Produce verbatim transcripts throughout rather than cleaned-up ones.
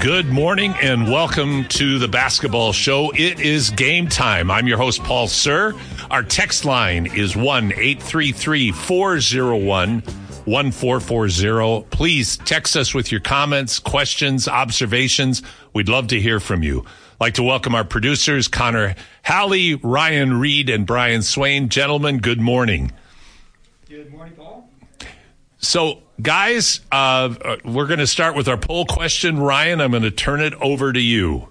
Good morning and welcome to the basketball show. It is game time. I'm your host, Paul Sir. Our text line is one eight three three, four oh one, one four four oh. Please text us with your comments, questions, observations. We'd love to hear from you. I'd like to welcome our producers, Connor Halley, Ryan Reed, and Brian Swain. Gentlemen, good morning. Good morning, Paul. So, guys, uh, we're going to start with our poll question. Ryan, I'm going to turn it over to you.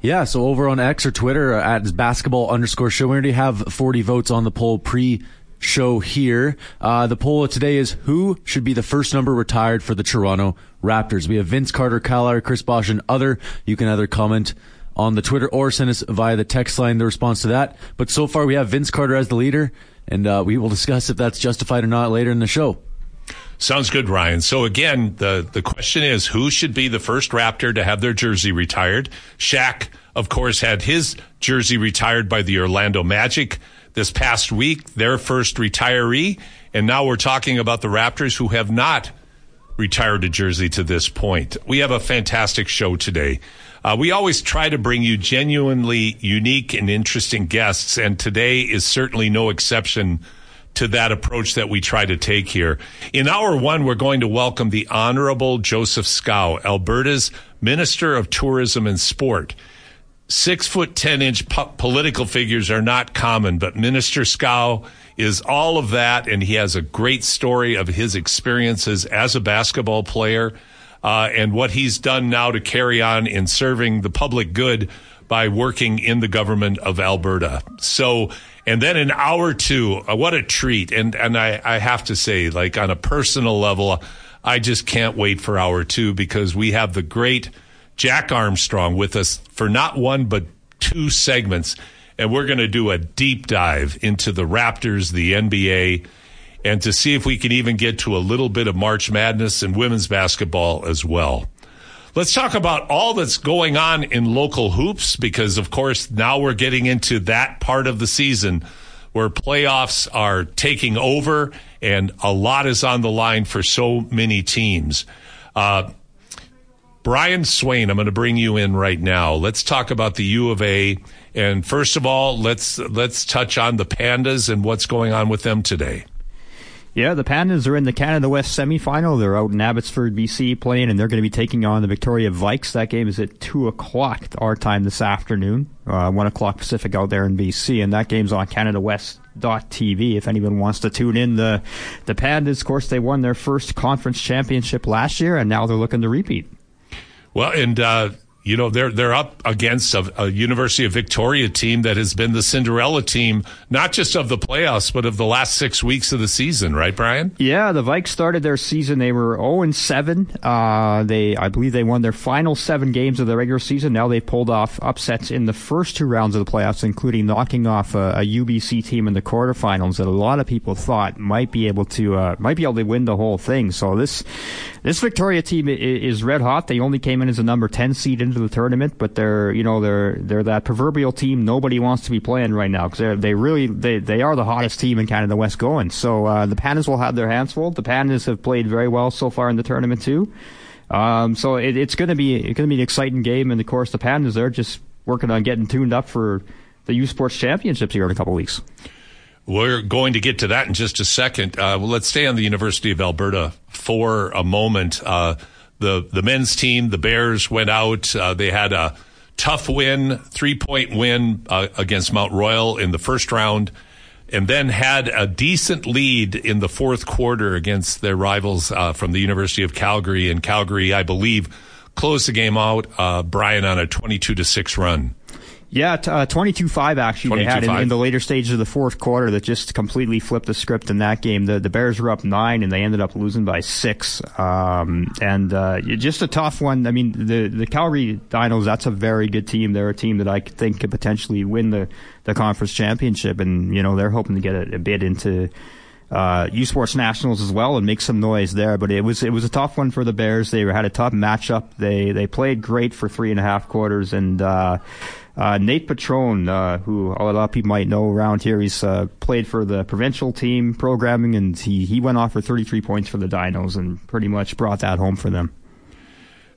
Yeah, so over on X or Twitter, at basketball underscore show, we already have forty votes on the poll pre-show here. Uh, the poll today is who should be the first number retired for the Toronto Raptors. We have Vince Carter, Kyle Lowry, Chris Bosh, and other. You can either comment on the Twitter or send us via the text line the response to that. But so far, we have Vince Carter as the leader. And uh, we will discuss if that's justified or not later in the show. Sounds good, Ryan. So, again, the, the question is, who should be the first Raptor to have their jersey retired? Shaq, of course, had his jersey retired by the Orlando Magic this past week, their first retiree. And now we're talking about the Raptors who have not retired a jersey to this point. We have a fantastic show today. Uh, we always try to bring you genuinely unique and interesting guests, and today is certainly no exception to that approach that we try to take here. In hour one, we're going to welcome the Honorable Joseph Schow, Alberta's Minister of Tourism and Sport. Six foot ten inch po- political figures are not common, but Minister Schow is all of that, and he has a great story of his experiences as a basketball player. Uh, and what he's done now to carry on in serving the public good by working in the government of Alberta. So, and then in hour two, uh, what a treat. And, and I, I have to say, like on a personal level, I just can't wait for hour two because we have the great Jack Armstrong with us for not one, but two segments. And we're going to do a deep dive into the Raptors, the N B A, and to see if we can even get to a little bit of March Madness and women's basketball as well. Let's talk about all that's going on in local hoops because, of course, now we're getting into that part of the season where playoffs are taking over and a lot is on the line for so many teams. Uh, Brian Swain, I'm going to bring you in right now. Let's talk about the U of A. And first of all, let's let's touch on the Pandas and what's going on with them today. Yeah, the Pandas are in the Canada West semifinal. They're out in Abbotsford, B C, playing, and they're going to be taking on the Victoria Vikes. That game is at two o'clock our time this afternoon, uh, one o'clock Pacific out there in B C, and that game's on Canada West dot T V if anyone wants to tune in. The, the Pandas, of course, they won their first conference championship last year, and now they're looking to repeat. Well, and, uh, you know, they're, they're up against a, a University of Victoria team that has been the Cinderella team, not just of the playoffs, but of the last six weeks of the season. Right, Brian? Yeah, the Vikes started their season. They were oh and seven. Uh, they, I believe they won their final seven games of the regular season. Now they've pulled off upsets in the first two rounds of the playoffs, including knocking off a, a U B C team in the quarterfinals that a lot of people thought might be able to, uh, might be able to win the whole thing. So this, this Victoria team is red hot. They only came in as a number ten seed in the tournament, but they're you know they're they're that proverbial team nobody wants to be playing right now because they really they they are the hottest team in Canada West going. So uh, the Pandas will have their hands full. The Pandas have played very well so far in the tournament too. Um, so it, it's going to be it's going to be an exciting game, and of course the Pandas are just working on getting tuned up for the U Sports Championships here in a couple weeks. We're going to get to that in just a second. Uh, well, let's stay on the University of Alberta for a moment. Uh, The the men's team, the Bears, went out. Uh, they had a tough win, three-point win uh, against Mount Royal in the first round, and then had a decent lead in the fourth quarter against their rivals uh, from the University of Calgary. And Calgary, I believe, closed the game out, uh, Brian, on a twenty-two to six run. Yeah, uh, twenty-two five actually twenty-two they had in, in the later stages of the fourth quarter that just completely flipped the script in that game. The the Bears were up nine and they ended up losing by six. Um, and uh, just a tough one. I mean, the, the Calgary Dinos, that's a very good team. They're a team that I think could potentially win the, the conference championship. And, you know, they're hoping to get a, a bid into uh, U Sports Nationals as well and make some noise there. But it was it was a tough one for the Bears. They had a tough matchup. They, they played great for three and a half quarters and... Uh, Uh, Nate Patrone, uh, who a lot of people might know around here, he's uh, played for the provincial team programming, and he, he went off for thirty-three points for the Dinos and pretty much brought that home for them.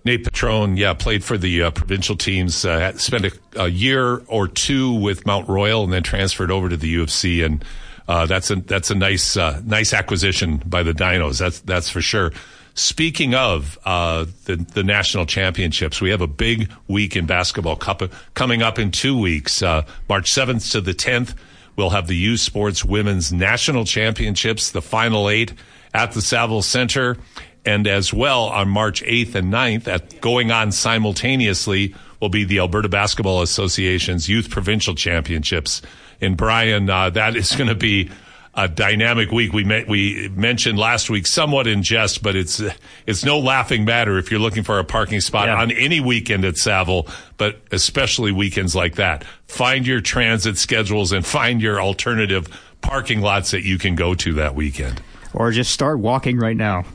Nate Patrone, yeah, played for the uh, provincial teams, uh, spent a, a year or two with Mount Royal and then transferred over to the U of C. And uh, that's a that's a nice uh, nice acquisition by the Dinos. That's that's for sure. Speaking of uh, the, the national championships, we have a big week in basketball cup coming up in two weeks, uh, March seventh to the tenth. We'll have the U Sports Women's National Championships, the Final Eight at the Saville Center. And as well, on March eighth and ninth, at, going on simultaneously, will be the Alberta Basketball Association's Youth Provincial Championships. And Brian, uh, that is going to be a dynamic week. We met, we mentioned last week somewhat in jest, but it's it's no laughing matter if you're looking for a parking spot yeah. on any weekend at Saville, but especially weekends like that. Find your transit schedules and find your alternative parking lots that you can go to that weekend. Or just start walking right now.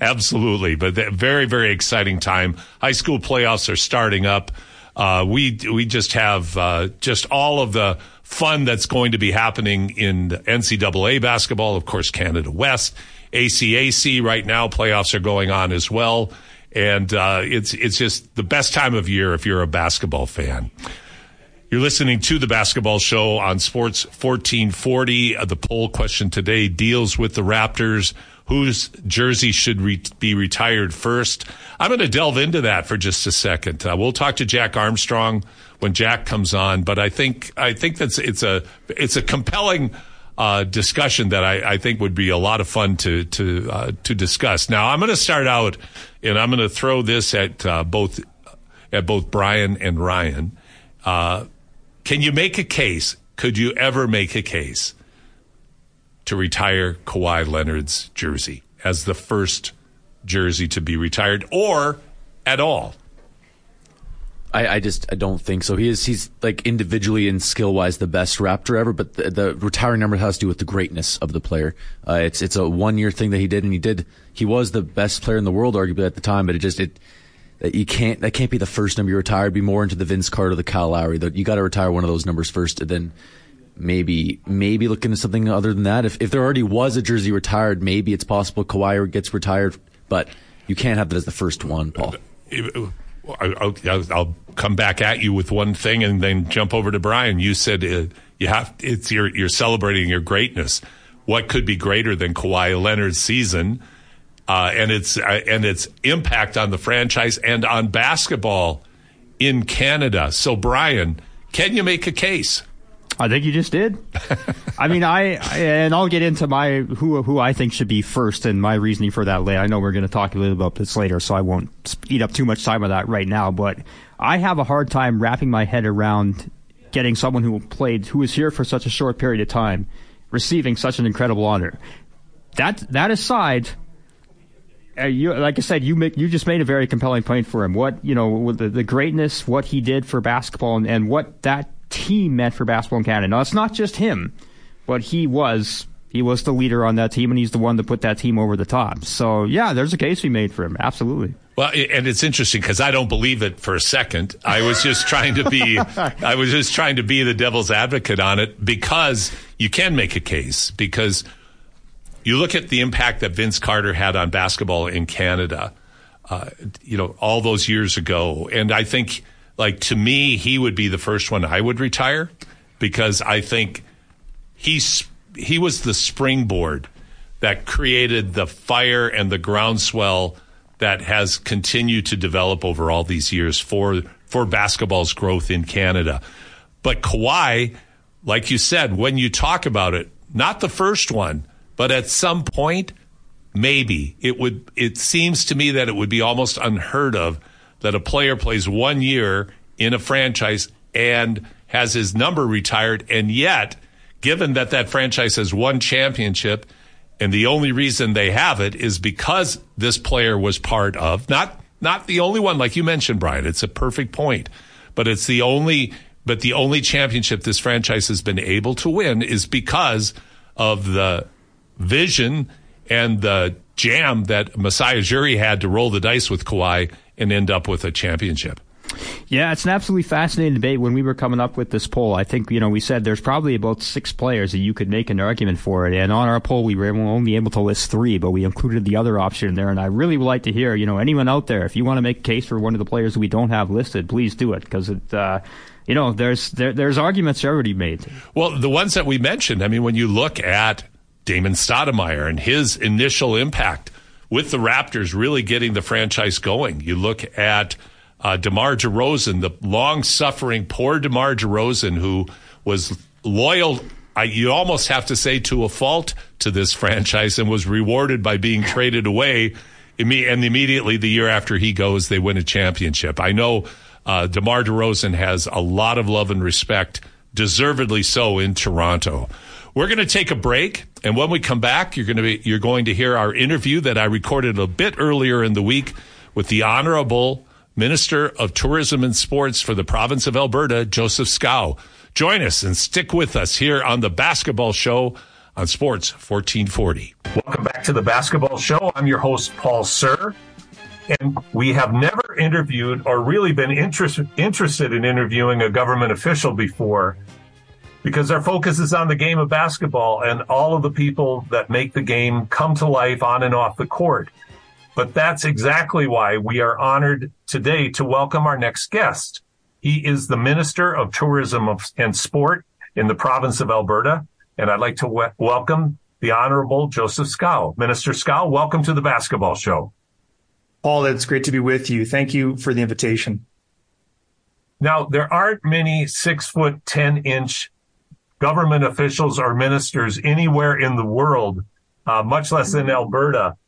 Absolutely. But very, very exciting time. High school playoffs are starting up. Uh, we we just have uh, just all of the fun that's going to be happening in N C double A basketball. Of course, Canada West, A C A C right now. Playoffs are going on as well. And uh, it's it's just the best time of year if you're a basketball fan. You're listening to The Basketball Show on Sports fourteen forty. The poll question today deals with the Raptors. Whose jersey should re- be retired first? I'm going to delve into that for just a second. Uh, we'll talk to Jack Armstrong when Jack comes on, but I think I think that's it's a it's a compelling uh, discussion that I, I think would be a lot of fun to to uh, to discuss. Now I'm going to start out, and I'm going to throw this at uh, both at both Brian and Ryan. Uh, Can you make a case, could you ever make a case to retire Kawhi Leonard's jersey as the first jersey to be retired or at all? I, I just I don't think so. He is he's like individually and skill-wise the best Raptor ever, but the, the retiring number has to do with the greatness of the player. Uh, it's it's a one-year thing that he did, and he did. He was the best player in the world arguably at the time, but it just it. That you can't, that can't be the first number you retire. Be more into the Vince Carter, the Kyle Lowry. You got to retire one of those numbers first, and then maybe, maybe look into something other than that. If if there already was a jersey retired, maybe it's possible Kawhi gets retired, but you can't have that as the first one, Paul. I'll come back at you with one thing, and then jump over to Brian. You said uh, you have it's you're you're celebrating your greatness. What could be greater than Kawhi Leonard's season? Uh, and its uh, and its impact on the franchise and on basketball in Canada. So, Brian, can you make a case? I think you just did. I mean, I, I and I'll get into my who who I think should be first and my reasoning for that later. I know we're going to talk a little about this later, so I won't eat up too much time on that right now. But I have a hard time wrapping my head around getting someone who played, who was here for such a short period of time, receiving such an incredible honor. That that aside. Uh, you, like I said, you make, you just made a very compelling point for him. What, you know, with the, the greatness, what he did for basketball and, and what that team meant for basketball in Canada. Now, it's not just him, but he was he was the leader on that team, and he's the one that put that team over the top. So, yeah, there's a case we made for him. Absolutely. Well, and it's interesting because I don't believe it for a second. I was just trying to be I was just trying to be the devil's advocate on it, because you can make a case, because you look at the impact that Vince Carter had on basketball in Canada, uh, you know, all those years ago. And I think, like, to me, he would be the first one I would retire, because I think he's, he was the springboard that created the fire and the groundswell that has continued to develop over all these years for, for basketball's growth in Canada. But Kawhi, like you said, when you talk about it, not the first one, but at some point, maybe it would. It seems to me that it would be almost unheard of that a player plays one year in a franchise and has his number retired. And yet, given that that franchise has won championship, and the only reason they have it is because this player was part of, not not the only one, like you mentioned, Brian. It's a perfect point, but it's the only. But the only championship this franchise has been able to win is because of the vision and the jam that Masai Ujiri had to roll the dice with Kawhi and end up with a championship. Yeah, it's an absolutely fascinating debate. When we were coming up with this poll, I think, you know, we said there's probably about six players that you could make an argument for it. And on our poll, we were only able to list three, but we included the other option there. And I really would like to hear, you know, anyone out there, if you want to make a case for one of the players we don't have listed, please do it, because it, uh, you know, there's there, there's arguments already made. Well, the ones that we mentioned, I mean, when you look at Damon Stoudemire and his initial impact with the Raptors really getting the franchise going, you look at Uh, DeMar DeRozan, the long-suffering, poor DeMar DeRozan, who was loyal, I, you almost have to say, to a fault to this franchise, and was rewarded by being traded away. And immediately the year after he goes, they win a championship. I know uh, DeMar DeRozan has a lot of love and respect, deservedly so, in Toronto. We're going to take a break, and when we come back, you're going to be, you're going to hear our interview that I recorded a bit earlier in the week with the Honorable Minister of Tourism and Sports for the province of Alberta, Joseph Schow. Join us and stick with us here on The Basketball Show on Sports fourteen forty. Welcome back to The Basketball Show. I'm your host, Paul Sir. And we have never interviewed or really been interest, interested in interviewing a government official before, because our focus is on the game of basketball and all of the people that make the game come to life on and off the court. But that's exactly why we are honored today to welcome our next guest. He is the Minister of Tourism and Sport in the province of Alberta. And I'd like to we- welcome the Honorable Joseph Schow. Minister Schow, welcome to The Basketball Show. Paul, it's great to be with you. Thank you for the invitation. Now, there aren't many six foot ten inch government officials or ministers anywhere in the world, uh, much less in Alberta.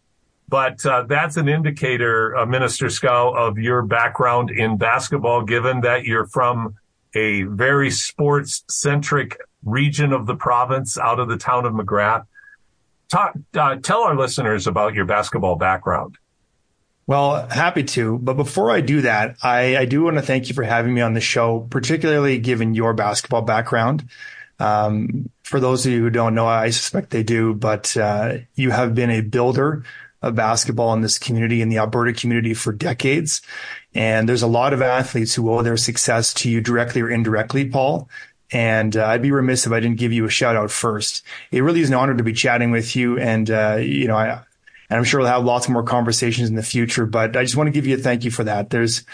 But uh, that's an indicator, uh, Minister Schow, of your background in basketball, given that you're from a very sports-centric region of the province, out of the town of McGrath. Talk, uh, tell our listeners about your basketball background. Well, happy to. But before I do that, I, I do want to thank you for having me on the show, particularly given your basketball background. Um, for those of you who don't know, I suspect they do, but uh, you have been a builder of basketball in this community, in the Alberta community, for decades. And there's a lot of athletes who owe their success to you directly or indirectly, Paul. And uh, I'd be remiss if I didn't give you a shout out first. It really is an honor to be chatting with you. And, uh, you know, I, and I'm sure we'll have lots more conversations in the future, but I just want to give you a thank you for that. There's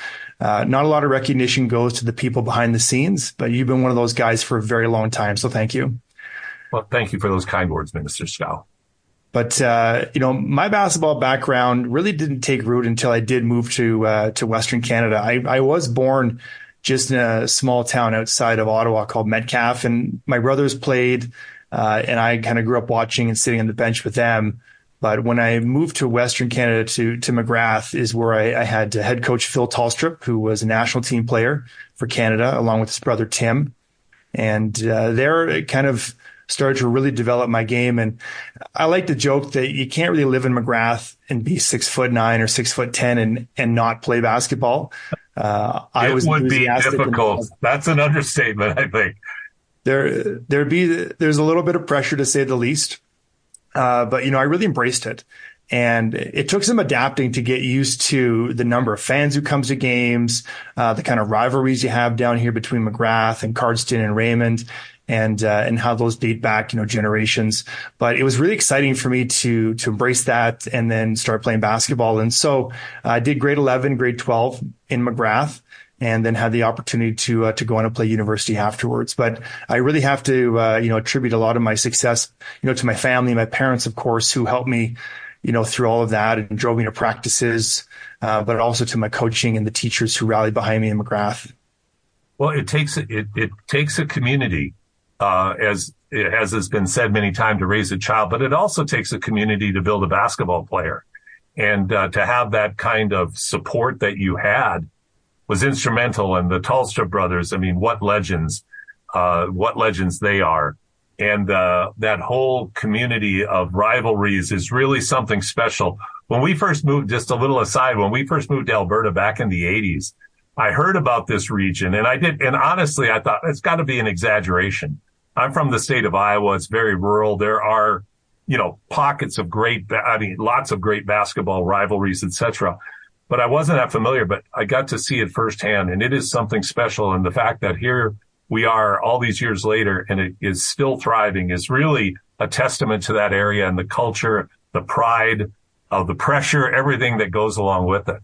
uh, not a lot of recognition goes to the people behind the scenes, but you've been one of those guys for a very long time. So thank you. Well, thank you for those kind words, Minister Schow. But, uh, you know, my basketball background really didn't take root until I did move to uh, to Western Canada. I, I was born just in a small town outside of Ottawa called Metcalf, and my brothers played, uh, and I kind of grew up watching and sitting on the bench with them. But when I moved to Western Canada, to to McGrath, is where I, I had head coach Phil Tallstrup, who was a national team player for Canada, along with his brother Tim. And uh, there it kind of started to really develop my game. And I like to joke that you can't really live in McGrath and be six foot nine or six foot ten and and not play basketball. Uh, I it was would be difficult. That's an understatement, I think. There, there'd be there's a little bit of pressure, to say the least. Uh, but you know, I really embraced it, and it took some adapting to get used to the number of fans who comes to games, uh, the kind of rivalries you have down here between McGrath and Cardston and Raymond, and uh, and how those date back, you know, generations. But it was really exciting for me to to embrace that and then start playing basketball. And so I did grade eleven, grade twelve in McGrath, and then had the opportunity to uh, to go on and play university afterwards. But I really have to uh, you know attribute a lot of my success, you know, to my family, my parents, of course, who helped me, you know, through all of that and drove me to practices, uh, but also to my coaching and the teachers who rallied behind me in McGrath. Well, it takes it it takes a community, Uh, as, as has been said many times, to raise a child, but it also takes a community to build a basketball player. And uh, to have that kind of support that you had was instrumental. And the Tallstrup brothers, I mean, what legends, uh, what legends they are. And uh, that whole community of rivalries is really something special. When we first moved, just a little aside, when we first moved to Alberta back in the eighties, I heard about this region, and I did. And honestly, I thought it's got to be an exaggeration. I'm from the state of Iowa. It's very rural. There are, you know, pockets of great, I mean, lots of great basketball rivalries, et cetera. but I wasn't that familiar, but I got to see it firsthand, and it is something special. And the fact that here we are all these years later and it is still thriving is really a testament to that area and the culture, the pride of the pressure, everything that goes along with it.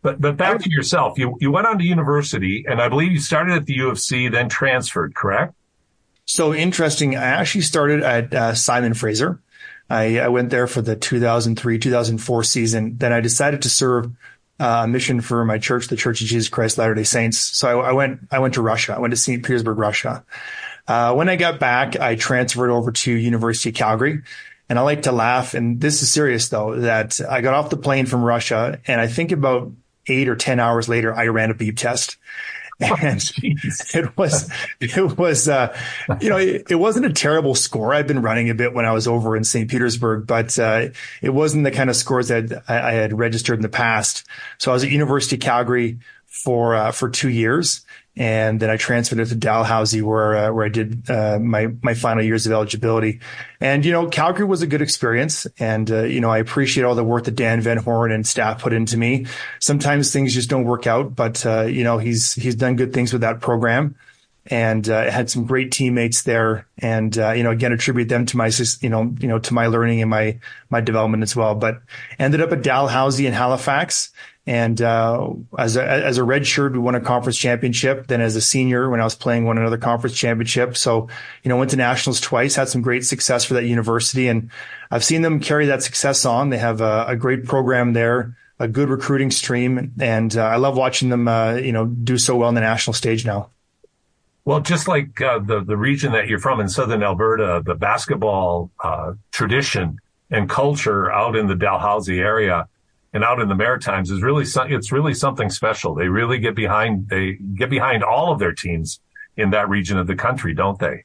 But, but back to yourself, you, you went on to university, and I believe you started at the U of C, then transferred, correct? So interesting. I actually started at uh, Simon Fraser. I, I went there for the two thousand three, two thousand four season. Then I decided to serve uh, a mission for my church, the Church of Jesus Christ Latter-day Saints. So I, I went, I went to Russia. I went to Saint Petersburg, Russia. Uh, when I got back, I transferred over to University of Calgary. And I like to laugh, and this is serious though, that I got off the plane from Russia, and I think about eight or ten hours later, I ran a beep test. And oh, it was, it was, uh, you know, it, it wasn't a terrible score. I'd been running a bit when I was over in Saint Petersburg, but, uh, it wasn't the kind of scores that I, I had registered in the past. So I was at University of Calgary for, uh, for two years. And then I transferred it to Dalhousie, where, uh, where I did, uh, my, my final years of eligibility. And, you know, Calgary was a good experience. And, uh, you know, I appreciate all the work that Dan Van Horn and staff put into me. Sometimes things just don't work out, but, uh, you know, he's, he's done good things with that program, and, uh, had some great teammates there. And, uh, you know, again, attribute them to my, you know, you know, to my learning and my, my development as well. But ended up at Dalhousie in Halifax. And, uh, as a, as a red shirt, we won a conference championship. Then as a senior, when I was playing, won another conference championship. So, you know, went to nationals twice, had some great success for that university. And I've seen them carry that success on. They have a, a great program there, a good recruiting stream. And uh, I love watching them, uh, you know, do so well on the national stage now. Well, just like uh, the, the region that you're from in southern Alberta, the basketball uh, tradition and culture out in the Dalhousie area and out in the Maritimes is really, it's really something special. They really get behind, they get behind all of their teams in that region of the country, don't they?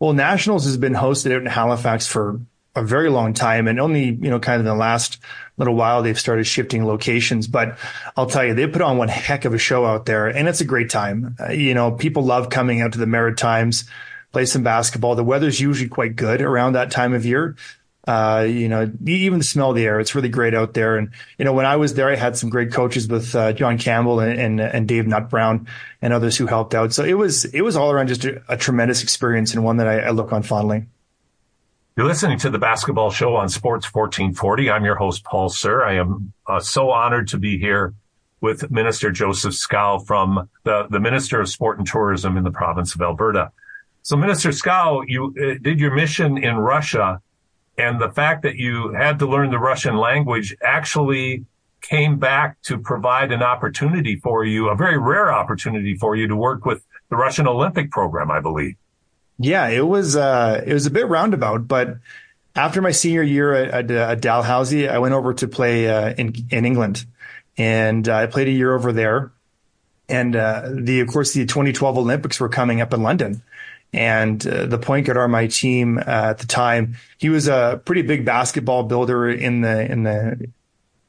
Well, Nationals has been hosted out in Halifax for a very long time, and only, you know, kind of in the last little while they've started shifting locations. But I'll tell you, they put on one heck of a show out there, and it's a great time. Uh, you know, people love coming out to the Maritimes, play some basketball. The weather's usually quite good around that time of year. Uh, you know, you even smell the air. It's really great out there. And, you know, when I was there, I had some great coaches with, uh, John Campbell and, and, and Dave Nutbrown and others who helped out. So it was, it was all around just a, a tremendous experience, and one that I, I look on fondly. You're listening to the Basketball Show on Sports fourteen forty. I'm your host, Paul Sir. I am uh, so honored to be here with Minister Joseph Schow from the, the Minister of Sport and Tourism in the province of Alberta. So Minister Schow, you uh, did your mission in Russia. And the fact that you had to learn the Russian language actually came back to provide an opportunity for you, a very rare opportunity for you to work with the Russian Olympic program, I believe. Yeah, it was uh, it was a bit roundabout, but after my senior year at, at, at Dalhousie, I went over to play uh, in, in England, and uh, I played a year over there. And uh, the of course, the twenty twelve Olympics were coming up in London. And uh, the point guard on my team uh, at the time, he was a pretty big basketball builder in the in the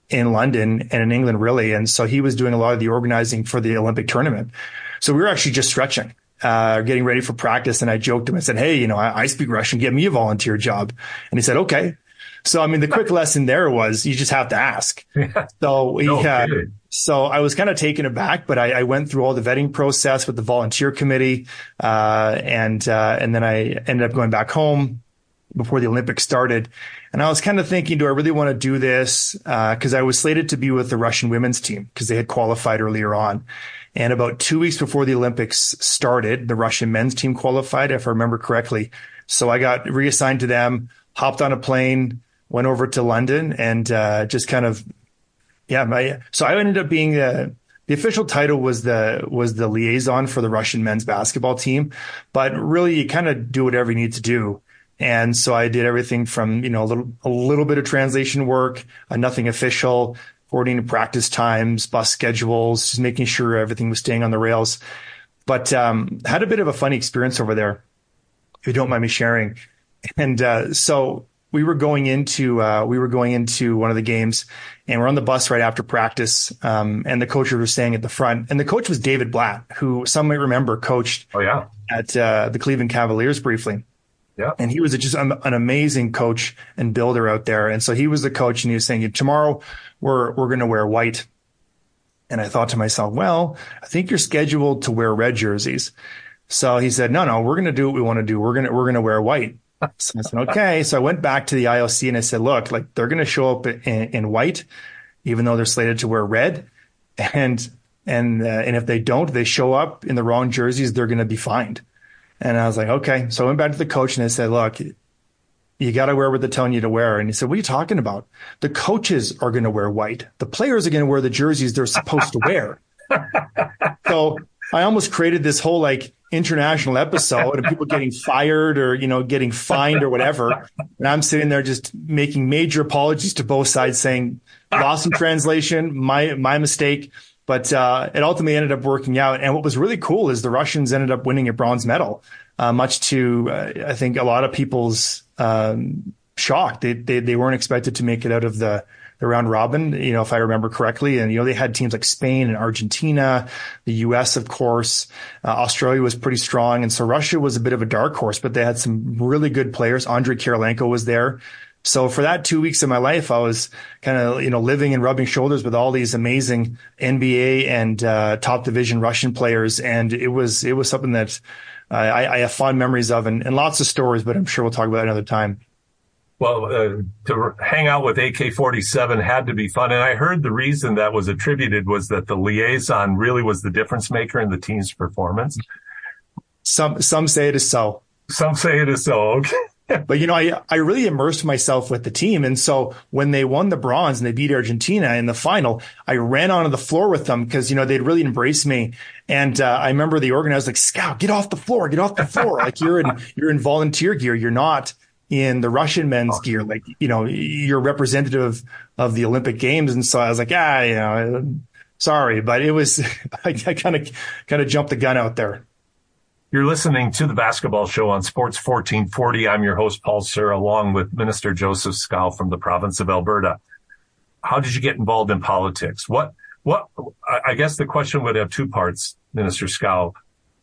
in London and in England, really. And so he was doing a lot of the organizing for the Olympic tournament. So we were actually just stretching, uh, getting ready for practice. And I joked to him and said, "Hey, you know, I, I speak Russian. Get me a volunteer job." And he said, "Okay." So I mean, the quick lesson there was you just have to ask. Yeah. So we. No, uh, So I was kind of taken aback, but I, I went through all the vetting process with the volunteer committee. Uh, and, uh, and then I ended up going back home before the Olympics started. And I was kind of thinking, do I really want to do this? Uh, cause I was slated to be with the Russian women's team because they had qualified earlier on. And about two weeks before the Olympics started, the Russian men's team qualified, if I remember correctly. So I got reassigned to them, hopped on a plane, went over to London, and, uh, just kind of, Yeah, my, so I ended up being the, the official title was the was the liaison for the Russian men's basketball team, but really you kind of do whatever you need to do. And so I did everything from, you know, a little a little bit of translation work, uh, nothing official, coordinating practice times, bus schedules, just making sure everything was staying on the rails. But um, had a bit of a funny experience over there, if you don't mind me sharing. And uh, so. We were going into, uh, we were going into one of the games, and we're on the bus right after practice. Um, and the coaches were staying at the front, and the coach was David Blatt, who some might remember coached oh, yeah. at, uh, the Cleveland Cavaliers briefly. Yeah. And he was just an, an amazing coach and builder out there. And so he was the coach, and he was saying, tomorrow we're, we're going to wear white. And I thought to myself, well, I think you're scheduled to wear red jerseys. So he said, no, no, we're going to do what we want to do. We're going to, we're going to wear white. So I said, okay. So I went back to the I O C and I said, look, like they're going to show up in, in white, even though they're slated to wear red. And, and, uh, and if they don't, they show up in the wrong jerseys, they're going to be fined. And I was like, okay. So I went back to the coach and I said, look, you got to wear what they're telling you to wear. And he said, what are you talking about? The coaches are going to wear white. The players are going to wear the jerseys they're supposed to wear. So I almost created this whole like international episode of people getting fired or, you know, getting fined or whatever. And I'm sitting there just making major apologies to both sides saying, lost in translation, my, my mistake. But uh, it ultimately ended up working out. And what was really cool is the Russians ended up winning a bronze medal, uh, much to, uh, I think, a lot of people's um, shock. They, they they weren't expected to make it out of the, the round robin, you know, if I remember correctly. And, you know, they had teams like Spain and Argentina, the U S, of course. Uh, Australia was pretty strong. And so Russia was a bit of a dark horse, but they had some really good players. Andrei Kirilenko was there. So for that two weeks of my life, I was kind of, you know, living and rubbing shoulders with all these amazing N B A and uh, top division Russian players. And it was it was something that uh, I, I have fond memories of and, and lots of stories, but I'm sure we'll talk about it another time. Well, uh, to hang out with A K forty-seven had to be fun. And I heard the reason that was attributed was that the liaison really was the difference maker in the team's performance. Some some say it is so. Some say it is so. Okay. But, you know, I, I really immersed myself with the team. And so when they won the bronze and they beat Argentina in the final, I ran onto the floor with them because, you know, they'd really embraced me. And uh, I remember the organizer was like, Scout, get off the floor, get off the floor. Like you're in you're in volunteer gear. You're not in the Russian men's oh. gear. Like, you know, you're representative of the Olympic Games. And so I was like, ah, you know, sorry. But it was I kind of kind of jumped the gun out there. You're listening to the Basketball Show on Sports fourteen forty. I'm your host, Paul Sir, along with Minister Joseph Schow from the province of Alberta. How did you get involved in politics? What, what, I guess the question would have two parts, Minister Schow.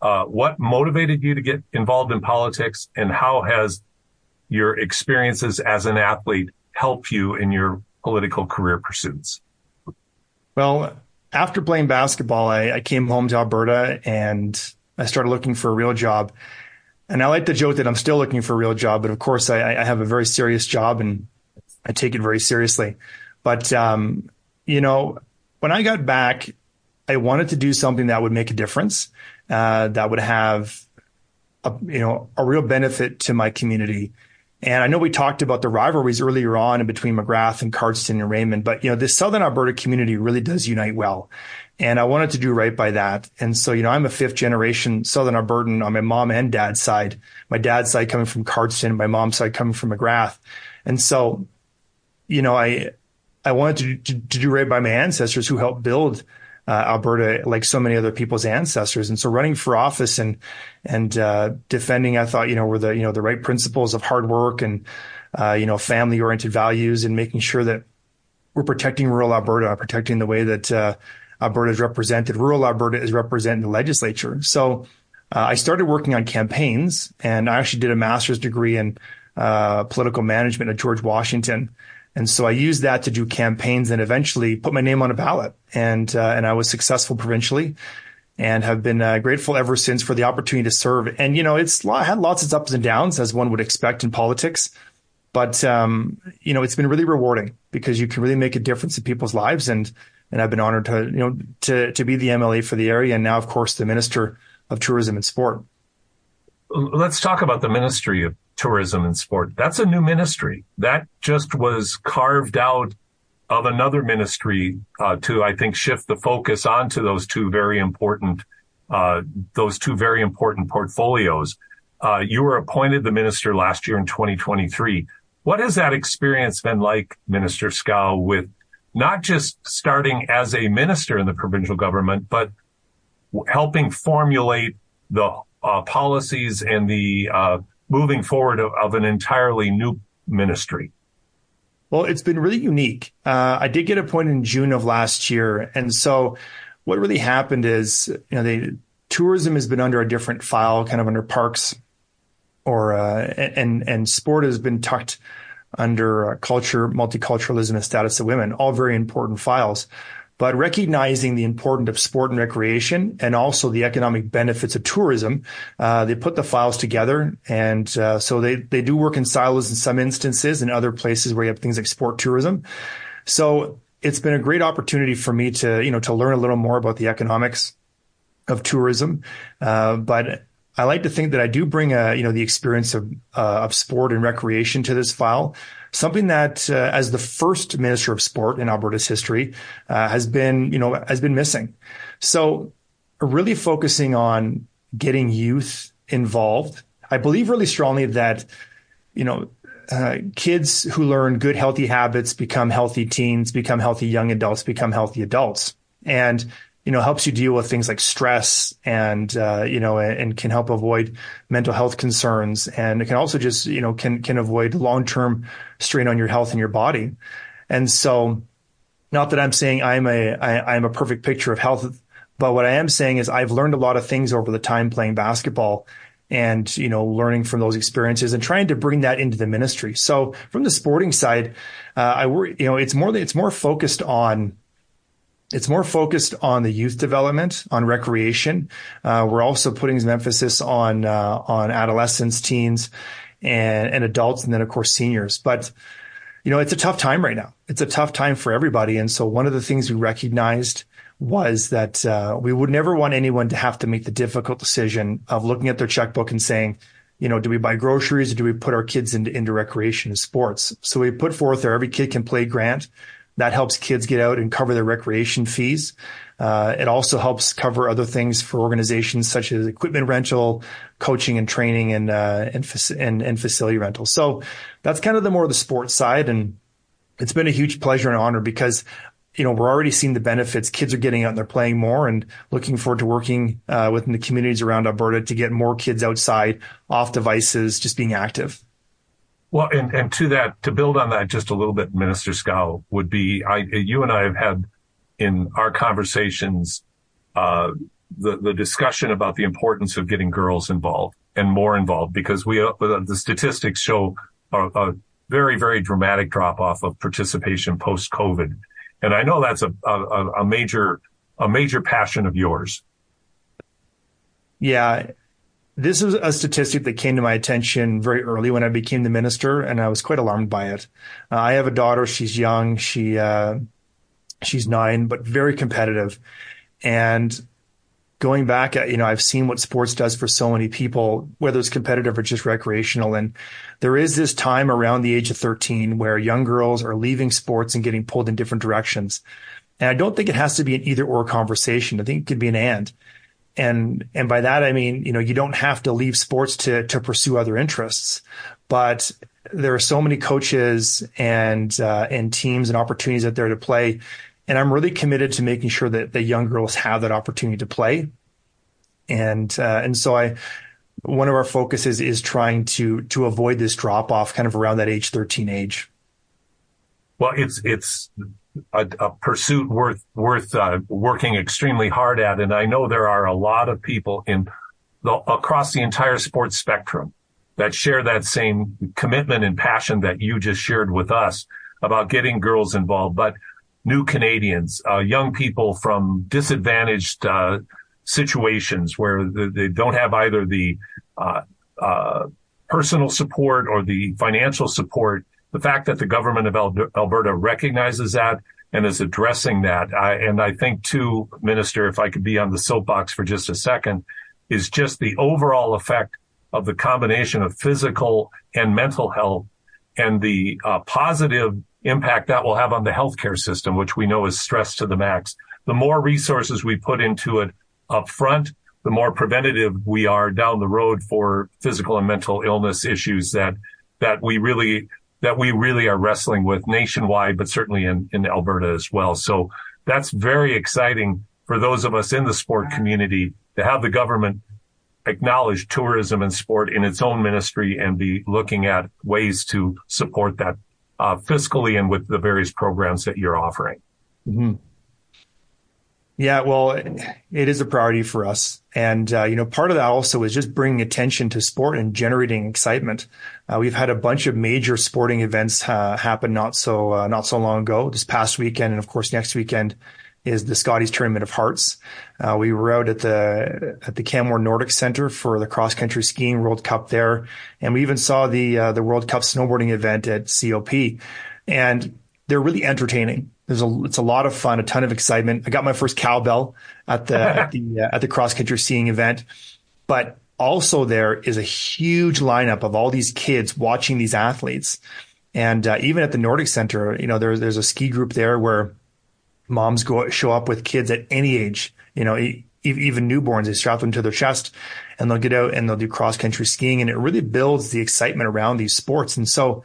Uh, what motivated you to get involved in politics, and how has your experiences as an athlete helped you in your political career pursuits? Well, after playing basketball, I, I came home to Alberta and I started looking for a real job, and I like to joke that I'm still looking for a real job. But of course, I, I have a very serious job, and I take it very seriously. But um, you know, when I got back, I wanted to do something that would make a difference, uh, that would have, a, you know, a real benefit to my community. And I know we talked about the rivalries earlier on in between McGrath and Cardston and Raymond, but you know, the Southern Alberta community really does unite well. And I wanted to do right by that. And so, you know, I'm a fifth generation Southern Albertan on my mom and dad's side, my dad's side coming from Cardston, my mom's side coming from McGrath. And so, you know, I, I wanted to, to, to do right by my ancestors who helped build uh, Alberta, like so many other people's ancestors. And so running for office and, and, uh, defending, I thought, you know, were the, you know, the right principles of hard work and, uh, you know, family oriented values and making sure that we're protecting rural Alberta, protecting the way that, uh, Alberta is represented, rural Alberta is represented in the legislature. So uh, I started working on campaigns, and I actually did a master's degree in uh, political management at George Washington. And so I used that to do campaigns and eventually put my name on a ballot. And uh, and I was successful provincially and have been uh, grateful ever since for the opportunity to serve. And, you know, it's had lots of ups and downs, as one would expect in politics. But, um, you know, it's been really rewarding because you can really make a difference in people's lives. And And I've been honored to, you know, to, to be the M L A for the area and now, of course, the Minister of Tourism and Sport. Let's talk about the Ministry of Tourism and Sport. That's a new ministry. That just was carved out of another ministry uh, to, I think, shift the focus onto those two very important, uh, those two very important portfolios. Uh, you were appointed the minister last year in twenty twenty-three. What has that experience been like, Minister Schow, with not just starting as a minister in the provincial government, but helping formulate the uh, policies and the uh, moving forward of, of an entirely new ministry? Well, it's been really unique. Uh, I did get appointed in June of last year. And so what really happened is, you know, they, tourism has been under a different file, kind of under parks, or uh, and and sport has been tucked under uh, culture, multiculturalism, and status of women, all very important files. But recognizing the importance of sport and recreation and also the economic benefits of tourism, uh, they put the files together. And uh, so they, they do work in silos in some instances and other places where you have things like sport tourism. So it's been a great opportunity for me to, you know, to learn a little more about the economics of tourism. Uh, but I like to think that I do bring, a, you know, the experience of uh, of sport and recreation to this file. Something that, uh, as the first Minister of Sport in Alberta's history, uh, has been, you know, has been missing. So really focusing on getting youth involved. I believe really strongly that, you know, uh, kids who learn good, healthy habits become healthy teens, become healthy young adults, become healthy adults. And, you know, helps you deal with things like stress and, uh, you know, and, and can help avoid mental health concerns. And it can also just, you know, can, can avoid long-term strain on your health and your body. And so not that I'm saying I'm a, I, I'm a perfect picture of health, but what I am saying is I've learned a lot of things over the time playing basketball and, you know, learning from those experiences and trying to bring that into the ministry. So from the sporting side, uh, I worry, you know, it's more, it's more focused on, It's more focused on the youth development, on recreation. Uh, we're also putting some emphasis on, uh, on adolescents, teens and, and adults. And then of course, seniors, but you know, it's a tough time right now. It's a tough time for everybody. And so one of the things we recognized was that, uh, we would never want anyone to have to make the difficult decision of looking at their checkbook and saying, you know, do we buy groceries or do we put our kids into, into recreation and sports? So we put forth our Every Kid Can Play grant. That helps kids get out and cover their recreation fees. Uh, it also helps cover other things for organizations such as equipment rental, coaching and training, and uh, and, and and facility rental. So that's kind of the more of the sports side, and it's been a huge pleasure and honor because you know we're already seeing the benefits. Kids are getting out and they're playing more, and looking forward to working uh, within the communities around Alberta to get more kids outside, off devices, just being active. Well, and, and to that, to build on that just a little bit, Minister Schow, would be, I, you and I have had in our conversations, uh, the, the discussion about the importance of getting girls involved and more involved, because we, uh, the statistics show a, a very, very dramatic drop off of participation post COVID. And I know that's a, a, a major, a major passion of yours. Yeah. This is a statistic that came to my attention very early when I became the minister, and I was quite alarmed by it. Uh, I have a daughter. She's young. She, uh, she's nine, but very competitive. And going back, you know, I've seen what sports does for so many people, whether it's competitive or just recreational. And there is this time around the age of thirteen where young girls are leaving sports and getting pulled in different directions. And I don't think it has to be an either or conversation. I think it could be an and. And, and by that, I mean, you know, you don't have to leave sports to, to pursue other interests, but there are so many coaches and, uh, and teams and opportunities out there to play. And I'm really committed to making sure that the young girls have that opportunity to play. And, uh, and so I, one of our focuses is trying to, to avoid this drop off kind of around that age thirteen age. Well, it's, it's, A, a pursuit worth worth uh, working extremely hard at, and I know there are a lot of people in the, across the entire sports spectrum that share that same commitment and passion that you just shared with us about getting girls involved. But new Canadians, uh, young people from disadvantaged uh, situations where the, they don't have either the uh, uh, personal support or the financial support. The fact that the government of Alberta recognizes that and is addressing that, I, and I think, too, Minister, if I could be on the soapbox for just a second, is just the overall effect of the combination of physical and mental health and the uh, positive impact that will have on the healthcare system, which we know is stressed to the max. The more resources we put into it up front, the more preventative we are down the road for physical and mental illness issues that that we really... that we really are wrestling with nationwide, but certainly in, in Alberta as well. So that's very exciting for those of us in the sport community to have the government acknowledge tourism and sport in its own ministry and be looking at ways to support that uh, fiscally and with the various programs that you're offering. Mm-hmm. Yeah, well, it is a priority for us. And, uh, you know, part of that also is just bringing attention to sport and generating excitement. Uh, we've had a bunch of major sporting events uh, happen not so uh, not so long ago, this past weekend and, of course, next weekend is the Scotties Tournament of Hearts. Uh, we were out at the at the Canmore Nordic Centre for the cross country skiing World Cup there, and we even saw the uh, the World Cup snowboarding event at C O P, and they're really entertaining. There's a it's a lot of fun, a ton of excitement. I got my first cowbell at the at the uh, at the cross country skiing event, but also there is a huge lineup of all these kids watching these athletes, and uh, even at the Nordic Centre, you know, there's there's a ski group there where moms go show up with kids at any age, you know, e- even newborns. They strap them to their chest and they'll get out and they'll do cross country skiing. And it really builds the excitement around these sports. And so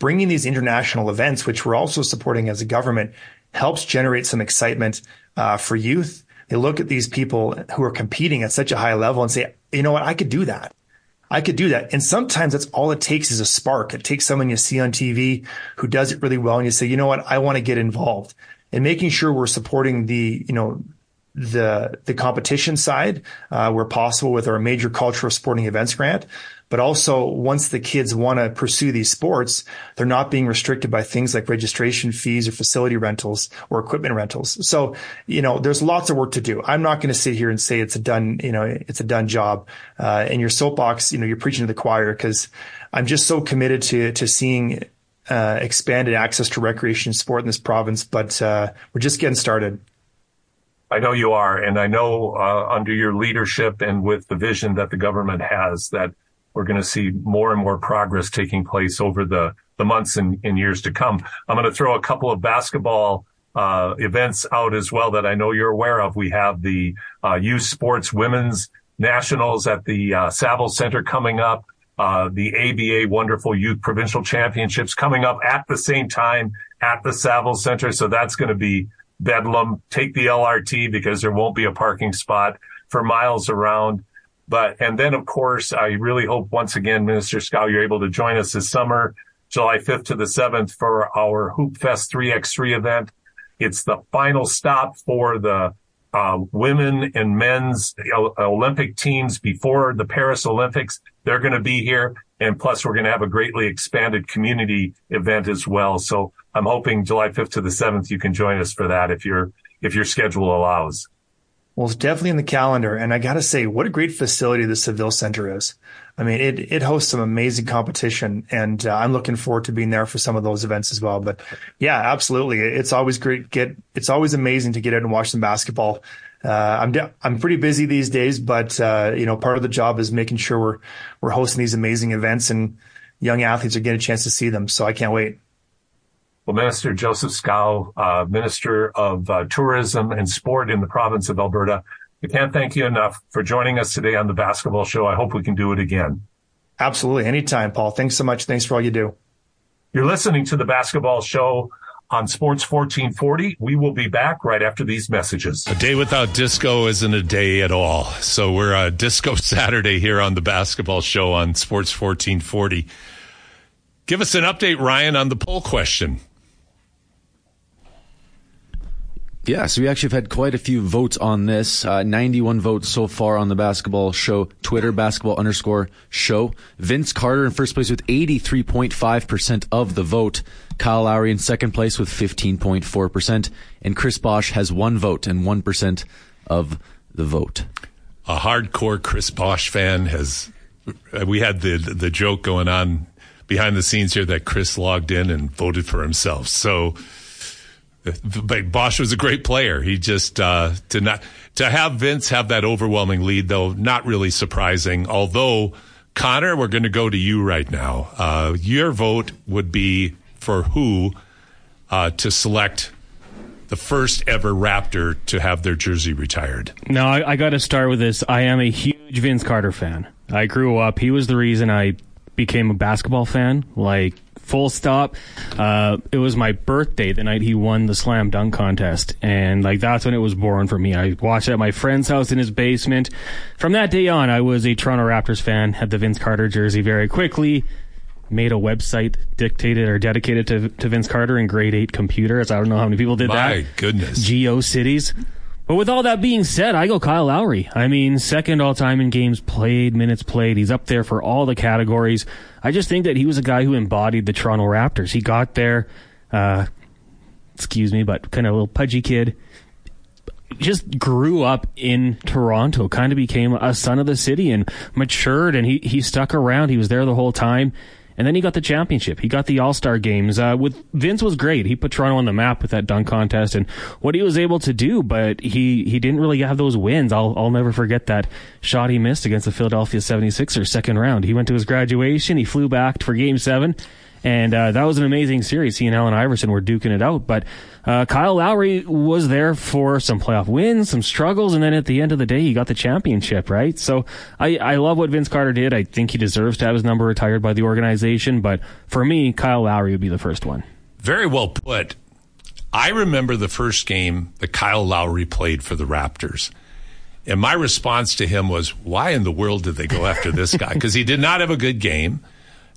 bringing these international events, which we're also supporting as a government, helps generate some excitement uh, for youth. They look at these people who are competing at such a high level and say, you know what, I could do that. I could do that. And sometimes that's all it takes is a spark. It takes someone you see on T V who does it really well. And you say, you know what, I want to get involved. And making sure we're supporting the, you know, the the competition side uh, where possible with our major cultural sporting events grant. But also, once the kids want to pursue these sports, they're not being restricted by things like registration fees or facility rentals or equipment rentals. So, you know, there's lots of work to do. I'm not going to sit here and say it's a done, you know, it's a done job. Uh, and your soapbox, you know, you're preaching to the choir, because I'm just so committed to to seeing uh, expanded access to recreation and sport in this province. But uh, we're just getting started. I know you are, and I know uh, under your leadership and with the vision that the government has, that we're going to see more and more progress taking place over the, the months and, and years to come. I'm going to throw a couple of basketball uh events out as well that I know you're aware of. We have the uh U Sports Women's Nationals at the uh, Saville Center coming up, uh the A B A Wonderful Youth Provincial Championships coming up at the same time at the Saville Center. So that's going to be bedlam. Take the L R T because there won't be a parking spot for miles around. But, and then of course, I really hope once again, Minister Schow, you're able to join us this summer, July fifth to the seventh, for our Hoop Fest three by three event. It's the final stop for the uh, women and men's Olympic teams before the Paris Olympics. They're going to be here. And plus, we're going to have a greatly expanded community event as well. So I'm hoping July fifth to the seventh, you can join us for that if your if your schedule allows. Well, it's definitely in the calendar. And I got to say, what a great facility the Saville Center is. I mean, it it hosts some amazing competition, and uh, I'm looking forward to being there for some of those events as well. But yeah, absolutely. It's always great. Get it's always amazing to get out and watch some basketball. Uh, I'm de- I'm pretty busy these days, but uh, you know, part of the job is making sure we're we're hosting these amazing events and young athletes are getting a chance to see them. So I can't wait. Well, Minister Joseph Schow, uh, Minister of uh, Tourism and Sport in the province of Alberta, I can't thank you enough for joining us today on the Basketball Show. I hope we can do it again. Absolutely, anytime, Paul. Thanks so much. Thanks for all you do. You're listening to the Basketball Show on Sports fourteen forty. We will be back right after these messages. A day without disco isn't a day at all. So we're a Disco Saturday here on the Basketball Show on Sports fourteen forty. Give us an update, Ryan, on the poll question. Yeah, so we actually have had quite a few votes on this. Uh, ninety-one votes so far on the Basketball Show Twitter, basketball underscore show. Vince Carter in first place with eighty-three point five percent of the vote. Kyle Lowry in second place with fifteen point four percent. And Chris Bosh has one vote and one percent of the vote. A hardcore Chris Bosh fan has... We had the the joke going on behind the scenes here that Chris logged in and voted for himself. So... But Bosh was a great player. He just, uh, to not, to have Vince have that overwhelming lead, though, not really surprising. Although, Connor, we're going to go to you right now. Uh, your vote would be for who, uh, to select the first ever Raptor to have their jersey retired. No, I, I got to start with this. I am a huge Vince Carter fan. I grew up. He was the reason I became a basketball fan. Like, full stop. Uh, it was my birthday the night he won the slam dunk contest. And like, that's when it was born for me. I watched it at my friend's house in his basement. From that day on, I was a Toronto Raptors fan, had the Vince Carter jersey very quickly, made a website dictated or dedicated to, to Vince Carter in grade eight computers. I don't know how many people did my that. My goodness. GeoCities. But with all that being said, I go Kyle Lowry. I mean, second all-time in games played, minutes played. He's up there for all the categories. I just think that he was a guy who embodied the Toronto Raptors. He got there, uh, excuse me, but kind of a little pudgy kid, just grew up in Toronto, kind of became a son of the city and matured, and he, he stuck around. He was there the whole time. And then he got the championship. He got the All-Star games. Uh, with Vince was great. He put Toronto on the map with that dunk contest and what he was able to do, but he, he didn't really have those wins. I'll I'll never forget that shot he missed against the Philadelphia seventy-sixers second round. He went to his graduation. He flew back for Game seven, and uh, that was an amazing series. He and Allen Iverson were duking it out, but uh, Kyle Lowry was there for some playoff wins, some struggles, and then at the end of the day, he got the championship, right? So I, I love what Vince Carter did. I think he deserves to have his number retired by the organization, but for me, Kyle Lowry would be the first one. Very well put. I remember the first game that Kyle Lowry played for the Raptors, and my response to him was, why in the world did they go after this guy? Because he did not have a good game.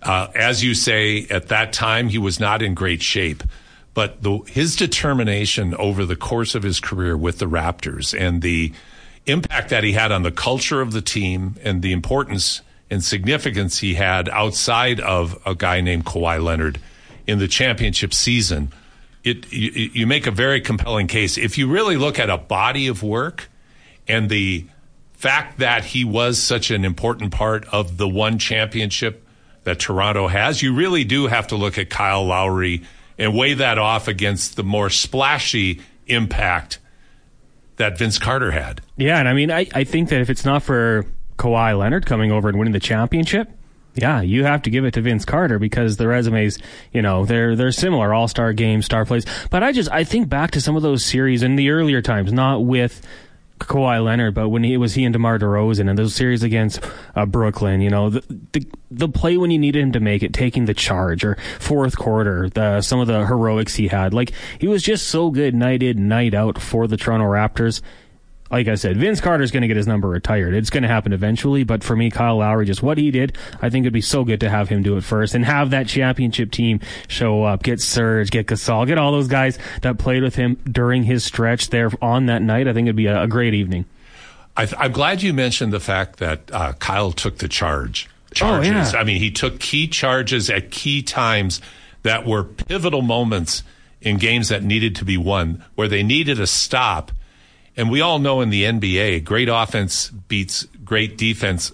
Uh, as you say, at that time, he was not in great shape. But the, his determination over the course of his career with the Raptors and the impact that he had on the culture of the team and the importance and significance he had outside of a guy named Kawhi Leonard in the championship season, it you, you make a very compelling case. If you really look at a body of work and the fact that he was such an important part of the one championship that Toronto has, you really do have to look at Kyle Lowry and weigh that off against the more splashy impact that Vince Carter had. Yeah, and I mean, I, I think that if it's not for Kawhi Leonard coming over and winning the championship, yeah, you have to give it to Vince Carter because the resumes, you know, they're they're similar, all-star games, star plays. But I just, I think back to some of those series in the earlier times, not with Kawhi Leonard, but when he was he and DeMar DeRozan and those series against uh, Brooklyn, you know, the, the the play when you needed him to make it, taking the charge, or fourth quarter, the some of the heroics he had, like he was just so good night in, night out for the Toronto Raptors. Like I said, Vince Carter's going to get his number retired. It's going to happen eventually, but for me, Kyle Lowry, just what he did, I think it'd be so good to have him do it first and have that championship team show up. Get Serge, get Gasol, get all those guys that played with him during his stretch there on that night. I think it'd be a, a great evening. I th- I'm glad you mentioned the fact that uh, Kyle took the charge. Charges. Oh, yeah. I mean, he took key charges at key times that were pivotal moments in games that needed to be won, where they needed a stop. And we all know in the N B A, great offense beats great defense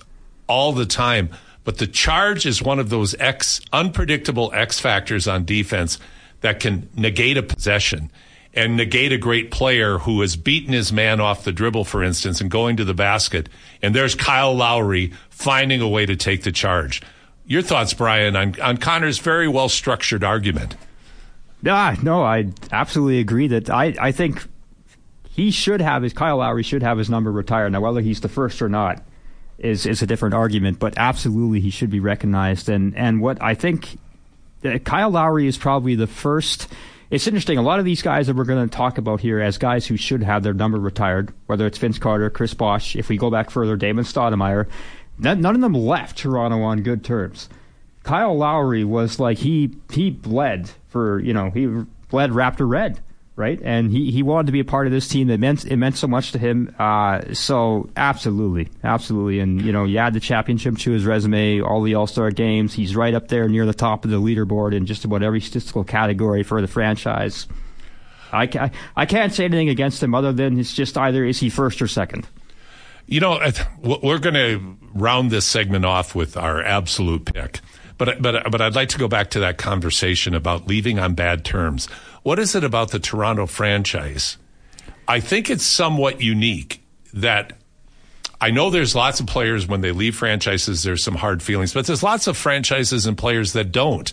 all the time. But the charge is one of those X, unpredictable X factors on defense that can negate a possession and negate a great player who has beaten his man off the dribble, for instance, and going to the basket. And there's Kyle Lowry finding a way to take the charge. Your thoughts, Brian, on, on Connor's very well-structured argument? Yeah, no, I absolutely agree that I, I think... He should have his Kyle Lowry should have his number retired. Now, whether he's the first or not is, is a different argument, but absolutely he should be recognized. And and what I think uh, Kyle Lowry is probably the first. It's interesting. A lot of these guys that we're going to talk about here as guys who should have their number retired, whether it's Vince Carter, Chris Bosh, if we go back further, Damon Stoudemire, none, none of them left Toronto on good terms. Kyle Lowry was like he he bled for you know he bled Raptor red. Right, and he, he wanted to be a part of this team. It meant it meant so much to him. Uh, so absolutely, absolutely, and you know, you add the championship to his resume, all the All-Star games. He's right up there near the top of the leaderboard in just about every statistical category for the franchise. I, I, I can't say anything against him other than it's just either is he first or second. You know, we're going to round this segment off with our absolute pick, but but but I'd like to go back to that conversation about leaving on bad terms. What is it about the Toronto franchise? I think it's somewhat unique that I know there's lots of players when they leave franchises, there's some hard feelings, but there's lots of franchises and players that don't.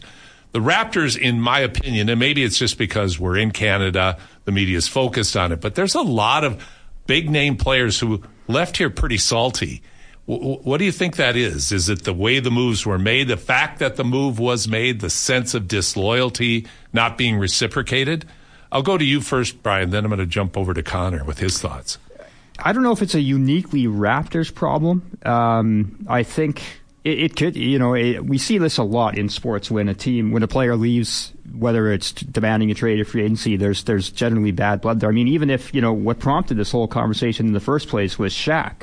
The Raptors, in my opinion, and maybe it's just because we're in Canada, the media is focused on it, but there's a lot of big name players who left here pretty salty. W- what do you think that is? Is it the way the moves were made, the fact that the move was made, the sense of disloyalty not being reciprocated? I'll go to you first, Brian, then I'm going to jump over to Connor with his thoughts. I don't know if it's a uniquely Raptors problem. Um, I think it, it could, you know, it, we see this a lot in sports when a team, when a player leaves, whether it's demanding a trade or free agency, there's there's generally bad blood there. I mean, even if, you know, what prompted this whole conversation in the first place was Shaq.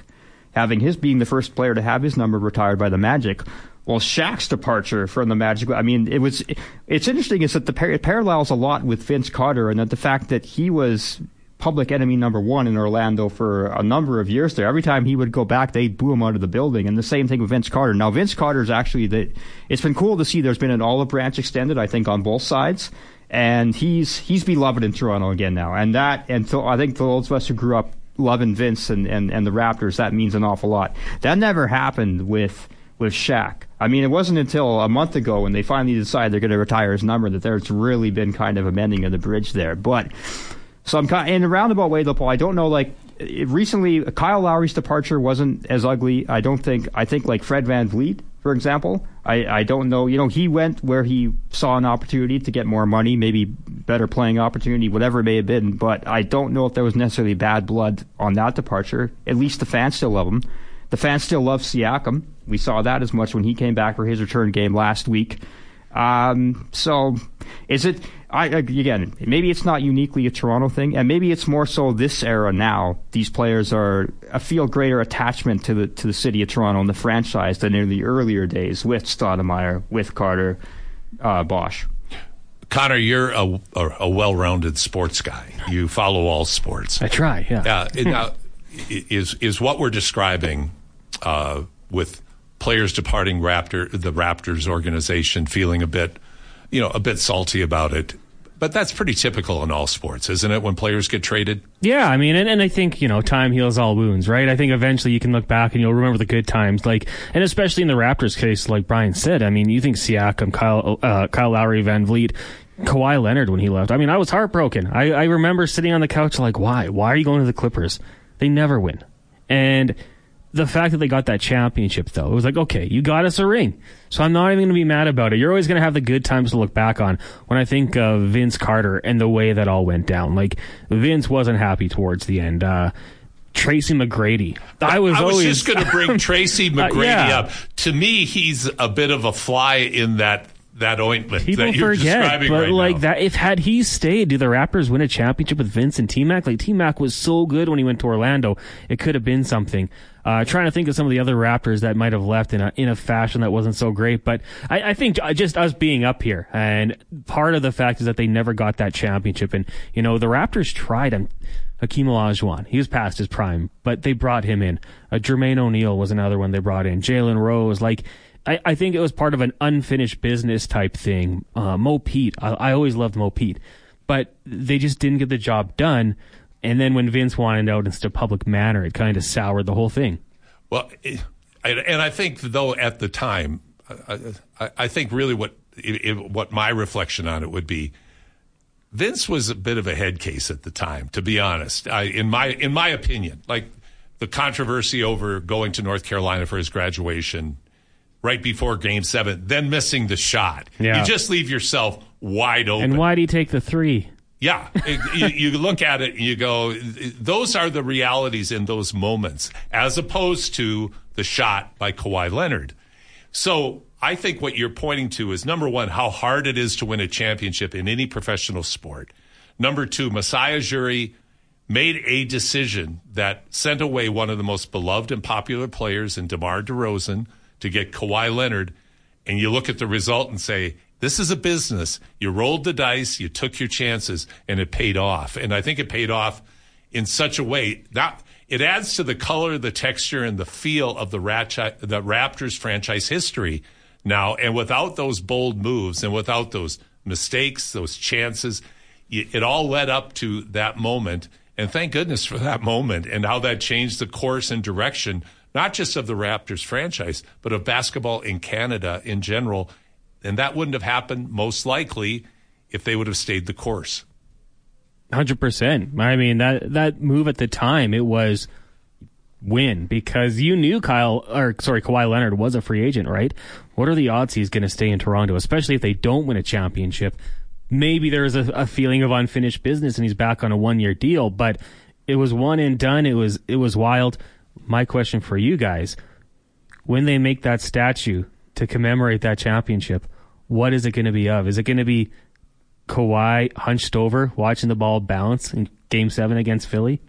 Having his being the first player to have his number retired by the Magic. Well, Shaq's departure from the Magic, I mean, it was. It's interesting is that the par- it parallels a lot with Vince Carter, and that the fact that he was public enemy number one in Orlando for a number of years there. Every time he would go back, they'd boo him out of the building. And the same thing with Vince Carter. Now, Vince Carter's actually, the, it's been cool to see there's been an olive branch extended, I think, on both sides. And he's he's beloved in Toronto again now. And that, and so I think those of us who grew up loving Vince and, and, and the Raptors, that means an awful lot. That never happened with with Shaq. I mean, it wasn't until a month ago when they finally decided they're going to retire his number that there's really been kind of a mending of the bridge there. But... So I'm kind of, in a roundabout way, though, Paul, I don't know, like, recently, Kyle Lowry's departure wasn't as ugly, I don't think. I think, like, Fred VanVleet, for example, I, I don't know. You know, he went where he saw an opportunity to get more money, maybe better playing opportunity, whatever it may have been, but I don't know if there was necessarily bad blood on that departure. At least the fans still love him. The fans still love Siakam. We saw that as much when he came back for his return game last week. Um, so, is it... I, again, maybe it's not uniquely a Toronto thing, and maybe it's more so this era now. These players are a feel greater attachment to the to the city of Toronto and the franchise than in the earlier days with Stoudemire, with Carter, uh, Bosh. Connor, you're a, a, a well-rounded sports guy. You follow all sports. I try, yeah. Uh, now, is is what we're describing uh, with players departing Raptor the Raptors organization feeling a bit, you know, a bit salty about it? But that's pretty typical in all sports, isn't it, when players get traded? Yeah, I mean, and, and I think, you know, time heals all wounds, right? I think eventually you can look back and you'll remember the good times, like, and especially in the Raptors case, like Brian said, I mean, you think Siakam, Kyle, uh, Kyle Lowry, VanVleet, Kawhi Leonard when he left. I mean, I was heartbroken. I, I remember sitting on the couch like, why? Why are you going to the Clippers? They never win. And the fact that they got that championship, though, it was like, okay, you got us a ring, so I'm not even going to be mad about it. You're always going to have the good times to look back on. When I think of Vince Carter and the way that all went down, like, Vince wasn't happy towards the end. Uh, Tracy McGrady. I was, I was always, just going to bring Tracy McGrady uh, yeah. up. To me, he's a bit of a fly in that that ointment. People that you're forget, describing but right like now. That, if had he stayed, do the Raptors win a championship with Vince and T-Mac? Like, T-Mac was so good when he went to Orlando, it could have been something. Uh, trying to think of some of the other Raptors that might have left in a, in a fashion that wasn't so great. But I, I think just us being up here, and part of the fact is that they never got that championship. And, you know, the Raptors tried him. Hakeem Olajuwon, he was past his prime, but they brought him in. Uh, Jermaine O'Neal was another one they brought in. Jalen Rose, like, I, I think it was part of an unfinished business type thing. Uh, Mo Pete, I, I always loved Mo Pete, but they just didn't get the job done. And then when Vince wanted out in such a public manner, it kind of soured the whole thing. Well, and I think, though, at the time, I, I, I think really what it, what my reflection on it would be, Vince was a bit of a head case at the time, to be honest. I, in my in my opinion, like the controversy over going to North Carolina for his graduation right before Game Seven, then missing the shot, yeah. You just leave yourself wide open. And why do you take the three? Yeah, you, you look at it and you go, those are the realities in those moments, as opposed to the shot by Kawhi Leonard. So I think what you're pointing to is, number one, how hard it is to win a championship in any professional sport. Number two, Masai Ujiri made a decision that sent away one of the most beloved and popular players in DeMar DeRozan to get Kawhi Leonard, and you look at the result and say, this is a business. You rolled the dice, you took your chances, and it paid off. And I think it paid off in such a way that it adds to the color, the texture, and the feel of the Raptors franchise history now. And without those bold moves and without those mistakes, those chances, it all led up to that moment. And thank goodness for that moment and how that changed the course and direction, not just of the Raptors franchise, but of basketball in Canada in general. And that wouldn't have happened, most likely, if they would have stayed the course. one hundred percent. I mean, that that move at the time, it was win, because you knew Kyle, or sorry, Kawhi Leonard was a free agent, right? What are the odds he's going to stay in Toronto, especially if they don't win a championship? Maybe there's a, a feeling of unfinished business and he's back on a one-year deal, but it was one and done. It was it was wild. My question for you guys, when they make that statue to commemorate that championship, what is it going to be of? Is it going to be Kawhi hunched over, watching the ball bounce in Game Seven against Philly?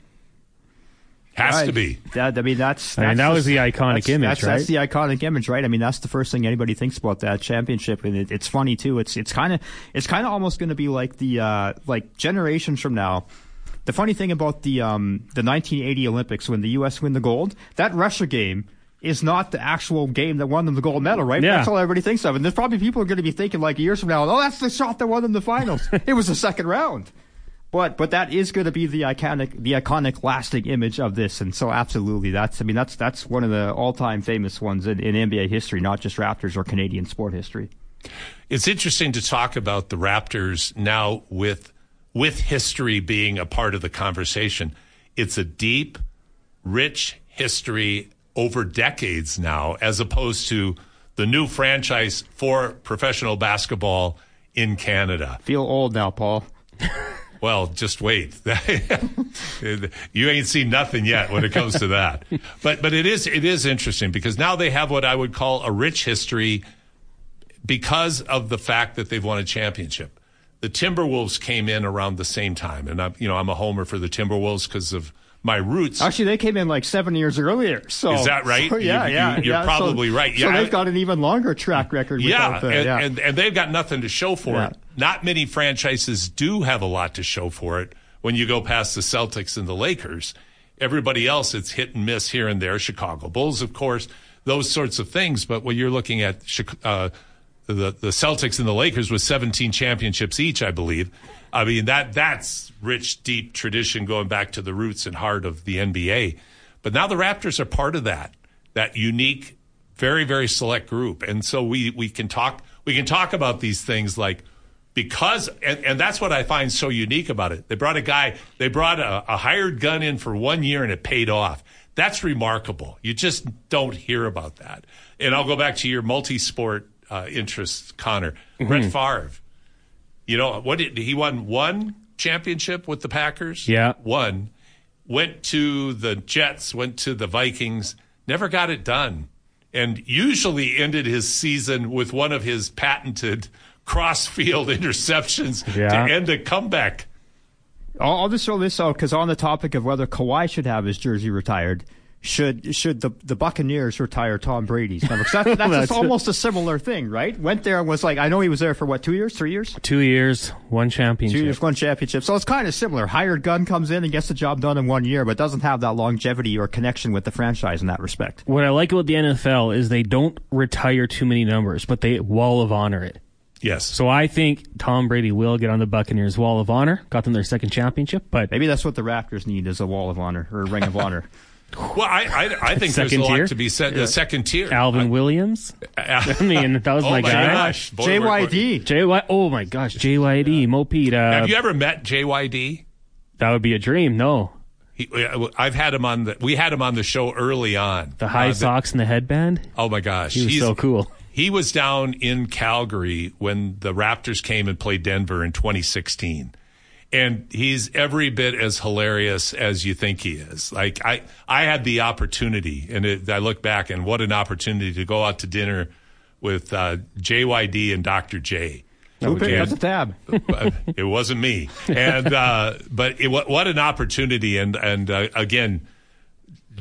Has right. to be. That, I mean, that's, that's I mean, that just, was the iconic that's, image, that's, right? That's the iconic image, right? I mean, that's the first thing anybody thinks about, that championship, and it, it's funny too. It's it's kind of it's kind of almost going to be like the uh, like generations from now. The funny thing about the um, the nineteen eighty Olympics, when the U S win the gold, that Russia game is not the actual game that won them the gold medal, right? Yeah. That's all everybody thinks of. And there's probably people who are going to be thinking like years from now, oh, that's the shot that won them the finals. It was the second round. But but that is going to be the iconic the iconic lasting image of this, and so absolutely that's I mean that's that's one of the all time famous ones in, in N B A history, not just Raptors or Canadian sport history. It's interesting to talk about the Raptors now with with history being a part of the conversation. It's a deep, rich history over decades now, as opposed to the new franchise for professional basketball in Canada. Feel old now, Paul. Well, just wait. You ain't seen nothing yet when it comes to that. But but it is it is interesting because now they have what I would call a rich history because of the fact that they've won a championship. The Timberwolves came in around the same time, and I'm you know I'm a homer for the Timberwolves because of my roots. Actually, they came in like seven years earlier. So is that right? So, yeah, you, yeah, you, you're yeah, probably so, right. Yeah, so they've got an even longer track record. Yeah, the, and, yeah. And, and they've got nothing to show for yeah. it. Not many franchises do have a lot to show for it. When you go past the Celtics and the Lakers, everybody else, it's hit and miss here and there. Chicago Bulls, of course, those sorts of things. But when you're looking at uh, the the Celtics and the Lakers with seventeen championships each, I believe. I mean, that that's rich, deep tradition going back to the roots and heart of the N B A. But now the Raptors are part of that, that unique, very, very select group. And so we, we can talk we can talk about these things like because and, and that's what I find so unique about it. They brought a guy, they brought a, a hired gun in for one year and it paid off. That's remarkable. You just don't hear about that. And I'll go back to your multi-sport uh, interests, Connor. Mm-hmm. Brett Favre. You know, what did, he won one championship with the Packers. Yeah. One. Went to the Jets, went to the Vikings, never got it done, and usually ended his season with one of his patented cross-field interceptions yeah. to end a comeback. I'll, I'll just throw this out because on the topic of whether Kawhi should have his jersey retired, Should should the the Buccaneers retire Tom Brady's number? That, that's that's almost a similar thing, right? Went there and was like, I know he was there for what, two years, three years? Two years, one championship. Two years, one championship. So it's kind of similar. Hired gun comes in and gets the job done in one year, but doesn't have that longevity or connection with the franchise in that respect. What I like about the N F L is they don't retire too many numbers, but they wall of honor it. Yes. So I think Tom Brady will get on the Buccaneers wall of honor. Got them their second championship, but maybe that's what the Raptors need is a wall of honor or a ring of honor. Well, I I, I think second there's a lot tier? to be said. Yeah. The second tier, Alvin I, Williams. I mean, that was oh my, my guy. Gosh. Boy, J Y D. J Y. Oh my gosh, J Y D. Yeah. Mo Pete. Uh, Have you ever met J Y D? That would be a dream. No, he, I've had him on the. We had him on the show early on. The high uh, socks the, and the headband. Oh my gosh, he was he's so cool. He was down in Calgary when the Raptors came and played Denver in twenty sixteen. And he's every bit as hilarious as you think he is. Like I, I had the opportunity, and it, I look back, and what an opportunity to go out to dinner with uh, J Y D and Doctor J. Who picked up the tab? It wasn't me. And uh, but it, what, what an opportunity! And and uh, again,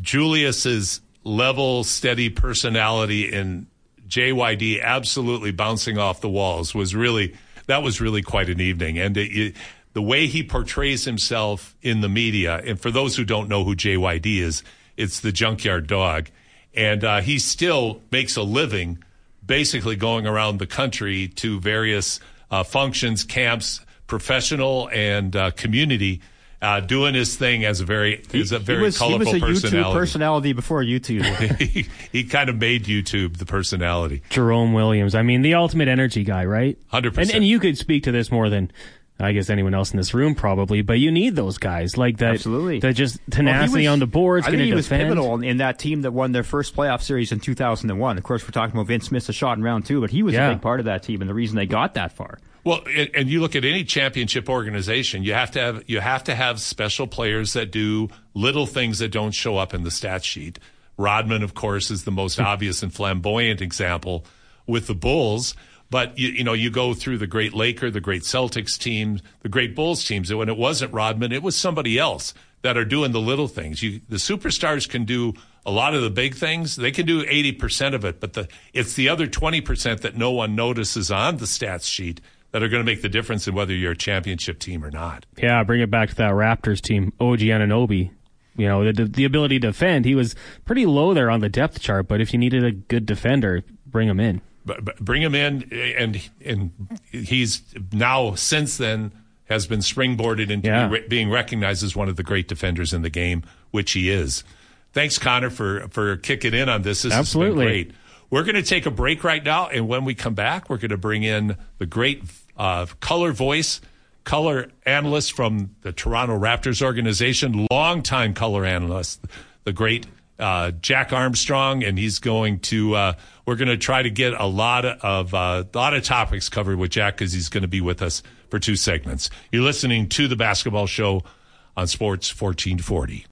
Julius's level, steady personality, and J Y D absolutely bouncing off the walls was really that was really quite an evening. And it, it, the way he portrays himself in the media, and for those who don't know who J Y D is, it's the Junkyard Dog. And uh, he still makes a living basically going around the country to various uh, functions, camps, professional and uh, community, uh, doing his thing as a very, he, as a very he was, colorful personality. He was a personality. YouTube personality before YouTube. he, he kind of made YouTube the personality. Jerome Williams. I mean, the ultimate energy guy, right? one hundred percent. And, and you could speak to this more than I guess anyone else in this room probably, but you need those guys like that. Absolutely, that just tenacity well, was, on the boards. I think he defend. was pivotal in that team that won their first playoff series in two thousand one. Of course, we're talking about Vince missed a shot in round two, but he was yeah. a big part of that team and the reason they got that far. Well, and you look at any championship organization, you have to have you have to have special players that do little things that don't show up in the stat sheet. Rodman, of course, is the most obvious and flamboyant example with the Bulls. But, you, you know, you go through the great Laker, the great Celtics teams, the great Bulls teams. And when it wasn't Rodman, it was somebody else that are doing the little things. You, the superstars can do a lot of the big things. They can do eighty percent of it. But the, it's the other twenty percent that no one notices on the stats sheet that are going to make the difference in whether you're a championship team or not. Yeah, bring it back to that Raptors team, O G Anunoby. You know, the, the ability to defend, he was pretty low there on the depth chart, but if you needed a good defender, bring him in. But, but bring him in, and and he's now, since then, has been springboarded into yeah. be re- being recognized as one of the great defenders in the game, which he is. Thanks, Connor, for, for kicking in on this. This Absolutely. Has been great. We're going to take a break right now, and when we come back, we're going to bring in the great uh, color voice, color analyst from the Toronto Raptors organization, longtime color analyst, the great uh, Jack Armstrong, and he's going to. Uh, we're going to try to get a lot of uh, a lot of topics covered with Jack because he's going to be with us for two segments. You're listening to The Basketball Show on Sports fourteen forty.